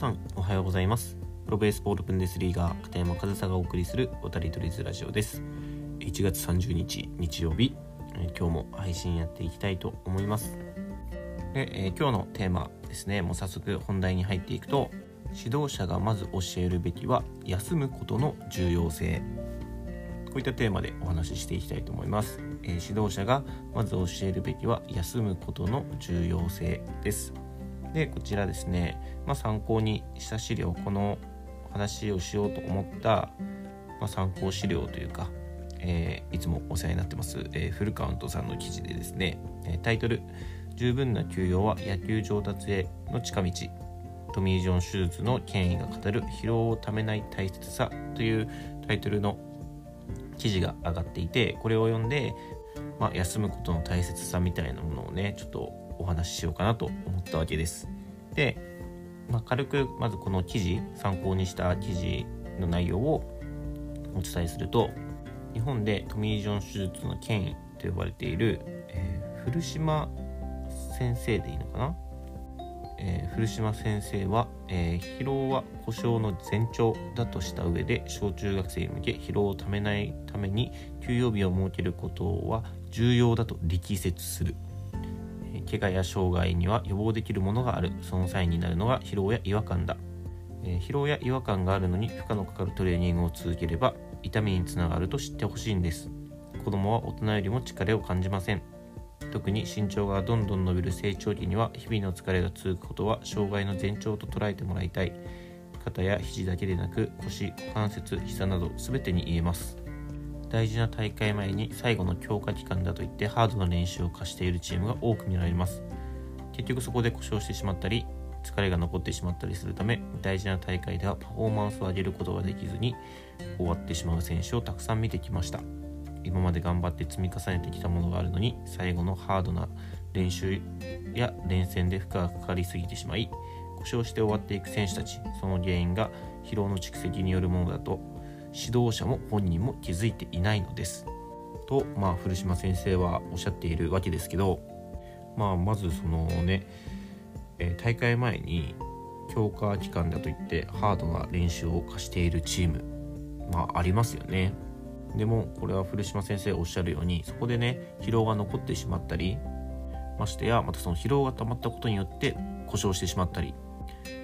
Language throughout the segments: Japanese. さんおはようございます。プロベースボールブンデスリーガー片山和沙がお送りする渡り鳥ズラジオです。1月30日日曜日、今日も配信やっていきたいと思います。で、今日のテーマですね、もう早速本題に入っていくと、指導者がまず教えるべきは休むことの重要性、こういったテーマでお話ししていきたいと思います。指導者がまず教えるべきは休むことの重要性です。で、こちらですね、参考にした資料、この話をしようと思った、参考資料というか、いつもお世話になってます、フルカウントさんの記事でですね、タイトル「十分な休養は野球上達への近道」、トミー・ジョン手術の権威が語る疲労をためない大切さというタイトルの記事が上がっていて、これを読んで、休むことの大切さみたいなものをね、ちょっとお話ししようかなと思ったわけです。で、軽くまずこの記事、参考にした記事の内容をお伝えすると、日本でトミー・ジョン手術の権威と呼ばれている、古島先生でいいのかな、古島先生は、疲労は故障の前兆だとした上で、小中学生に向け疲労をためないために休養日を設けることは重要だと力説する。怪我や障害には予防できるものがある。その際になるのが疲労や違和感だ。疲労や違和感があるのに負荷のかかるトレーニングを続ければ痛みにつながると知ってほしいんです。子供は大人よりも疲れを感じません。特に身長がどんどん伸びる成長期には日々の疲れが続くことは障害の前兆と捉えてもらいたい。肩や肘だけでなく腰、股関節、膝など全てに言えます。大事な大会前に最後の強化期間だといってハードな練習を課しているチームが多く見られます。結局そこで故障してしまったり疲れが残ってしまったりするため、大事な大会ではパフォーマンスを上げることができずに終わってしまう選手をたくさん見てきました。今まで頑張って積み重ねてきたものがあるのに、最後のハードな練習や連戦で負荷がかかりすぎてしまい故障して終わっていく選手たち、その原因が疲労の蓄積によるものだと指導者も本人も気づいていないのですと、古島先生はおっしゃっているわけですけど、まずそのね、大会前に強化期間だといってハードな練習を課しているチーム、ありますよね。でもこれは古島先生おっしゃるように、そこでね疲労が残ってしまったり、ましてやまたその疲労が溜まったことによって故障してしまったり、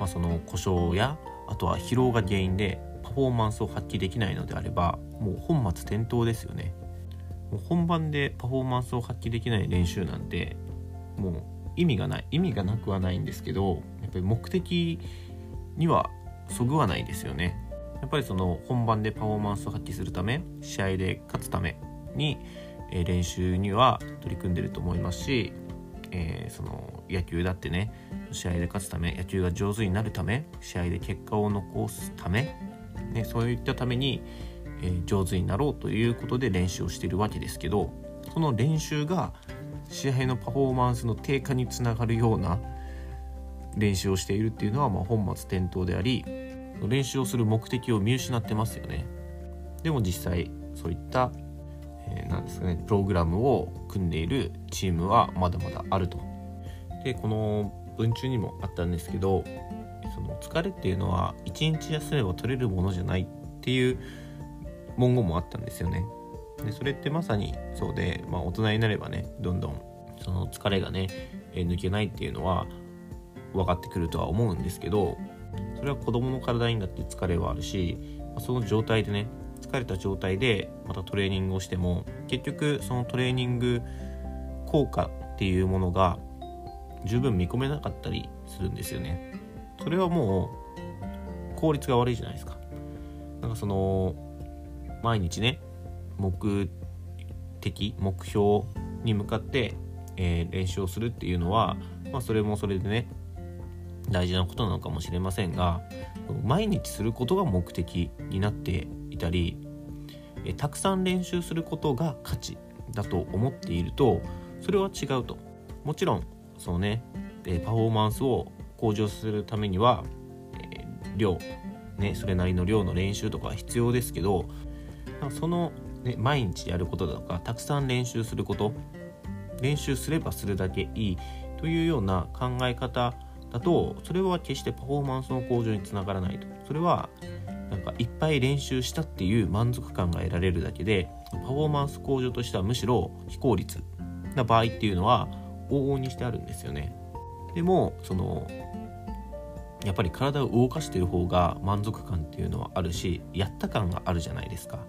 その故障やあとは疲労が原因でパフォーマンスを発揮できないのであれば、もう本末転倒ですよね。もう本番でパフォーマンスを発揮できない練習なんてもう意味がない、意味がなくはないんですけど、やっぱり目的にはそぐわないですよね。やっぱりその本番でパフォーマンスを発揮するため、試合で勝つために練習には取り組んでると思いますし、その野球だってね、試合で勝つため、野球が上手になるため、試合で結果を残すためね、そういったために、上手になろうということで練習をしているわけですけど、その練習が試合のパフォーマンスの低下につながるような練習をしているっていうのは、本末転倒であり、練習をする目的を見失ってますよね。でも実際そういった、プログラムを組んでいるチームはまだまだあると。で、この文中にもあったんですけど、その疲れっていうのは一日休めば取れるものじゃないっていう文言もあったんですよね。でそれってまさにそうで、大人になればね、どんどんその疲れがね抜けないっていうのは分かってくるとは思うんですけど、それは子どもの体にだって疲れはあるし、その状態でね、疲れた状態でまたトレーニングをしても、結局そのトレーニング効果っていうものが十分見込めなかったりするんですよね。それはもう効率が悪いじゃないですか。なんかその毎日ね、目標に向かって、練習をするっていうのは、それもそれでね大事なことなのかもしれませんが、毎日することが目的になっていたり、たくさん練習することが価値だと思っていると、それは違うと。もちろんそのね、パフォーマンスを向上するためには、それなりの量の練習とかは必要ですけど、その、毎日やることだとかたくさん練習すること、練習すればするだけいいというような考え方だだとそれは決してパフォーマンスの向上につながらないと。それはなんかいっぱい練習したっていう満足感が得られるだけで、パフォーマンス向上としてはむしろ非効率な場合っていうのは往々にしてあるんですよね。でもそのやっぱり体を動かしている方が満足感っていうのはあるし、やった感があるじゃないですか。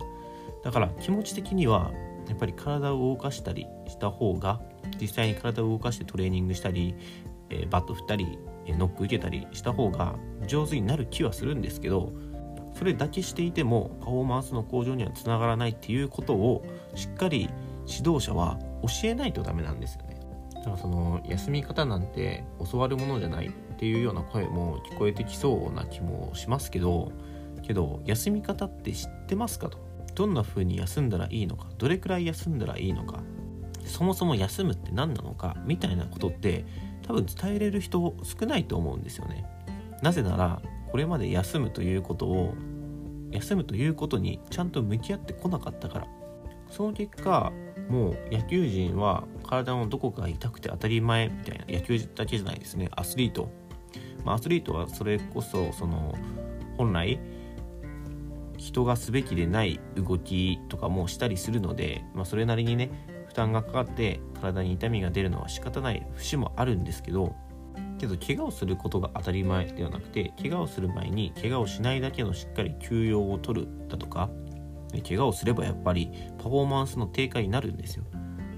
だから気持ち的にはやっぱり体を動かしたりした方が、実際に体を動かしてトレーニングしたり、バット振ったりノック受けたりした方が上手になる気はするんですけど、それだけしていてもパフォーマンスの向上にはつながらないっていうことをしっかり指導者は教えないとダメなんですよね。だからその休み方なんて教わるものじゃないっていうような声も聞こえてきそうな気もしますけど休み方って知ってますかと。どんな風に休んだらいいのか、どれくらい休んだらいいのか、そもそも休むって何なのかみたいなことって多分伝えれる人少ないと思うんですよね。なぜならこれまで休むということにちゃんと向き合ってこなかったから。その結果もう野球人は体のどこかが痛くて当たり前みたいな、野球だけじゃないですね、アスリートはそれこそその本来人がすべきでない動きとかもしたりするので、それなりにね負担がかかって体に痛みが出るのは仕方ない節もあるんですけど怪我をすることが当たり前ではなくて、怪我をする前に怪我をしないだけのしっかり休養を取るだとか、怪我をすればやっぱりパフォーマンスの低下になるんですよ。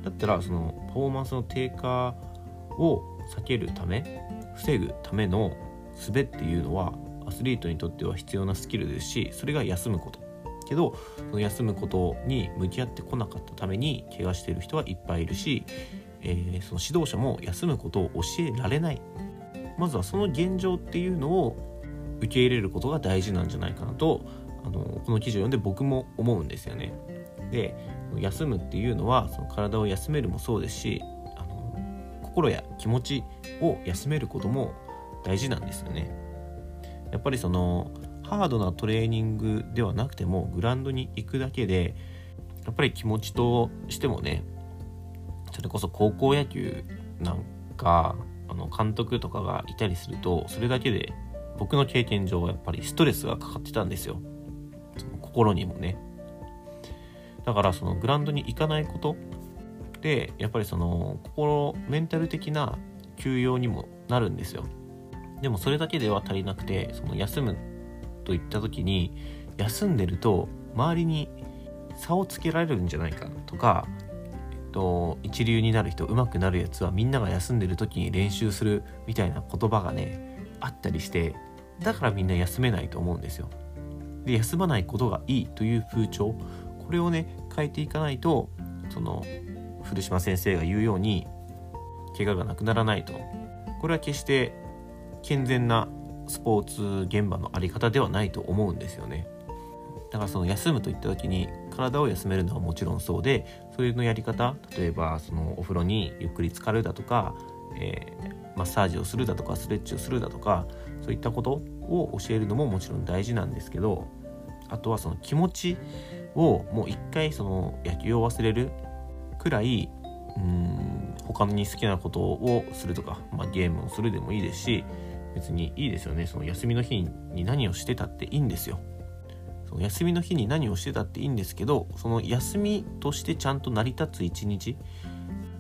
だったらそのパフォーマンスの低下を避けるため、防ぐための術っていうのはアスリートにとっては必要なスキルですし、それが休むこと。けどその休むことに向き合ってこなかったために怪我している人はいっぱいいるし、その指導者も休むことを教えられない。まずはその現状っていうのを受け入れることが大事なんじゃないかなと、この記事を読んで僕も思うんですよね。で、休むっていうのはその体を休めるもそうですし、心や気持ちを休めることも大事なんですよね。やっぱりそのハードなトレーニングではなくてもグラウンドに行くだけでやっぱり気持ちとしてもね、それこそ高校野球なんか監督とかがいたりすると、それだけで僕の経験上やっぱりストレスがかかってたんですよ、その心にもね。だからそのグラウンドに行かないことでやっぱりその心メンタル的な休養にもなるんですよ。でもそれだけでは足りなくて、その休むといった時に休んでると周りに差をつけられるんじゃないかとか、一流になる人、上手くなるやつはみんなが休んでる時に練習するみたいな言葉がねあったりして、だからみんな休めないと思うんですよ。で、休まないことがいいという風潮、これをね変えていかないと、その古島先生が言うように怪我がなくならないと。これは決して健全なスポーツ現場のあり方ではないと思うんですよね。だからその休むといった時に体を休めるのはもちろんそうで、そういうのやり方、例えばそのお風呂にゆっくり浸かるだとか、マッサージをするだとかストレッチをするだとか、そういったことを教えるのももちろん大事なんですけど、あとはその気持ちをもう一回その野球を忘れるくらい、他に好きなことをするとか、ゲームをするでもいいですし、別にいいですよね。その休みの日に何をしてたっていいんですよ。休みの日に何をしてたっていいんですけど、その休みとしてちゃんと成り立つ一日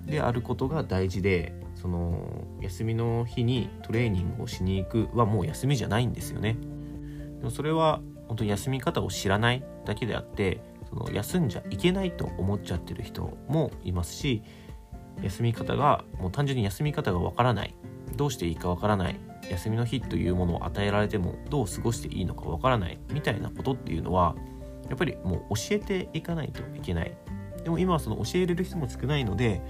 であることが大事で、その休みの日にトレーニングをしに行くはもう休みじゃないんですよね。でもそれは本当に休み方を知らないだけであって、その休んじゃいけないと思っちゃってる人もいますし、休み方がもう単純に休み方がわからない、どうしていいかわからない、休みの日というものを与えられてもどう過ごしていいのかわからないみたいなことっていうのはやっぱりもう教えていかないといけない。でも今はその教えれる人も少ないので、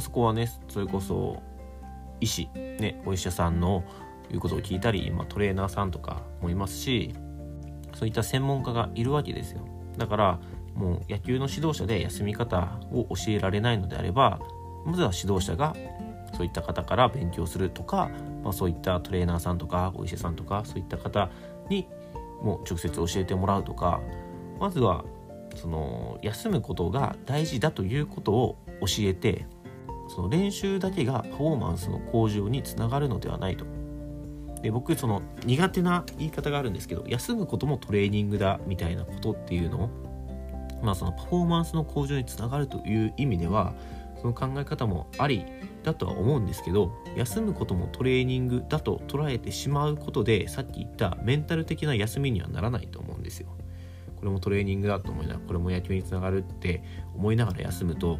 そこはね、それこそ医師ね、お医者さんの言うことを聞いたり、トレーナーさんとかもいますし、そういった専門家がいるわけですよ。だからもう野球の指導者で休み方を教えられないのであれば、まずは指導者がそういった方から勉強するとか、そういったトレーナーさんとかお医者さんとかそういった方にもう直接教えてもらうとか、まずはその休むことが大事だということを教えて、その練習だけがパフォーマンスの向上につながるのではないと。で、僕その苦手な言い方があるんですけど、休むこともトレーニングだみたいなことっていうのを、そのパフォーマンスの向上につながるという意味ではその考え方もありだとは思うんですけど、休むこともトレーニングだと捉えてしまうことで、さっき言ったメンタル的な休みにはならないと思うんですよ。これもトレーニングだと思いながら、これも野球につながるって思いながら休むと、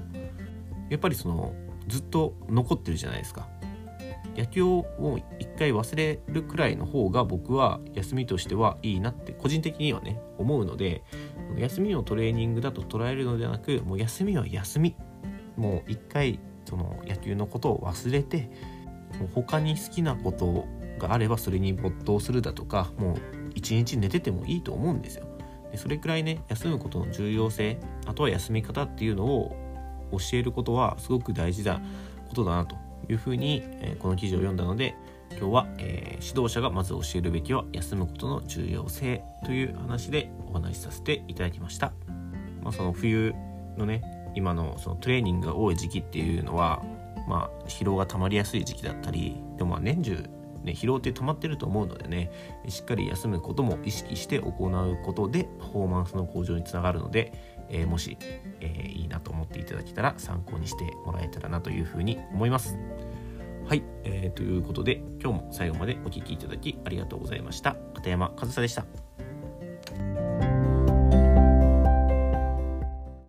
やっぱりそのずっと残ってるじゃないですか。野球を一回忘れるくらいの方が僕は休みとしてはいいなって個人的にはね思うので、休みをトレーニングだと捉えるのではなく、もう休みは休み、もう一回その野球のことを忘れて、もう他に好きなことがあればそれに没頭するだとか、もう一日寝ててもいいと思うんですよ。でそれくらいね、休むことの重要性、あとは休み方っていうのを教えることはすごく大事なことだなというふうに、この記事を読んだので、今日は、指導者がまず教えるべきは休むことの重要性という話でお話しさせていただきました。その冬のね、今のそのトレーニングが多い時期っていうのは、疲労が溜まりやすい時期だったり、でも年中ね、疲労って溜まってると思うのでね、しっかり休むことも意識して行うことでパフォーマンスの向上につながるので、もし、いいなと思っていただけたら参考にしてもらえたらなというふうに思います。はい、ということで今日も最後までお聞きいただきありがとうございました。片山和沙でした。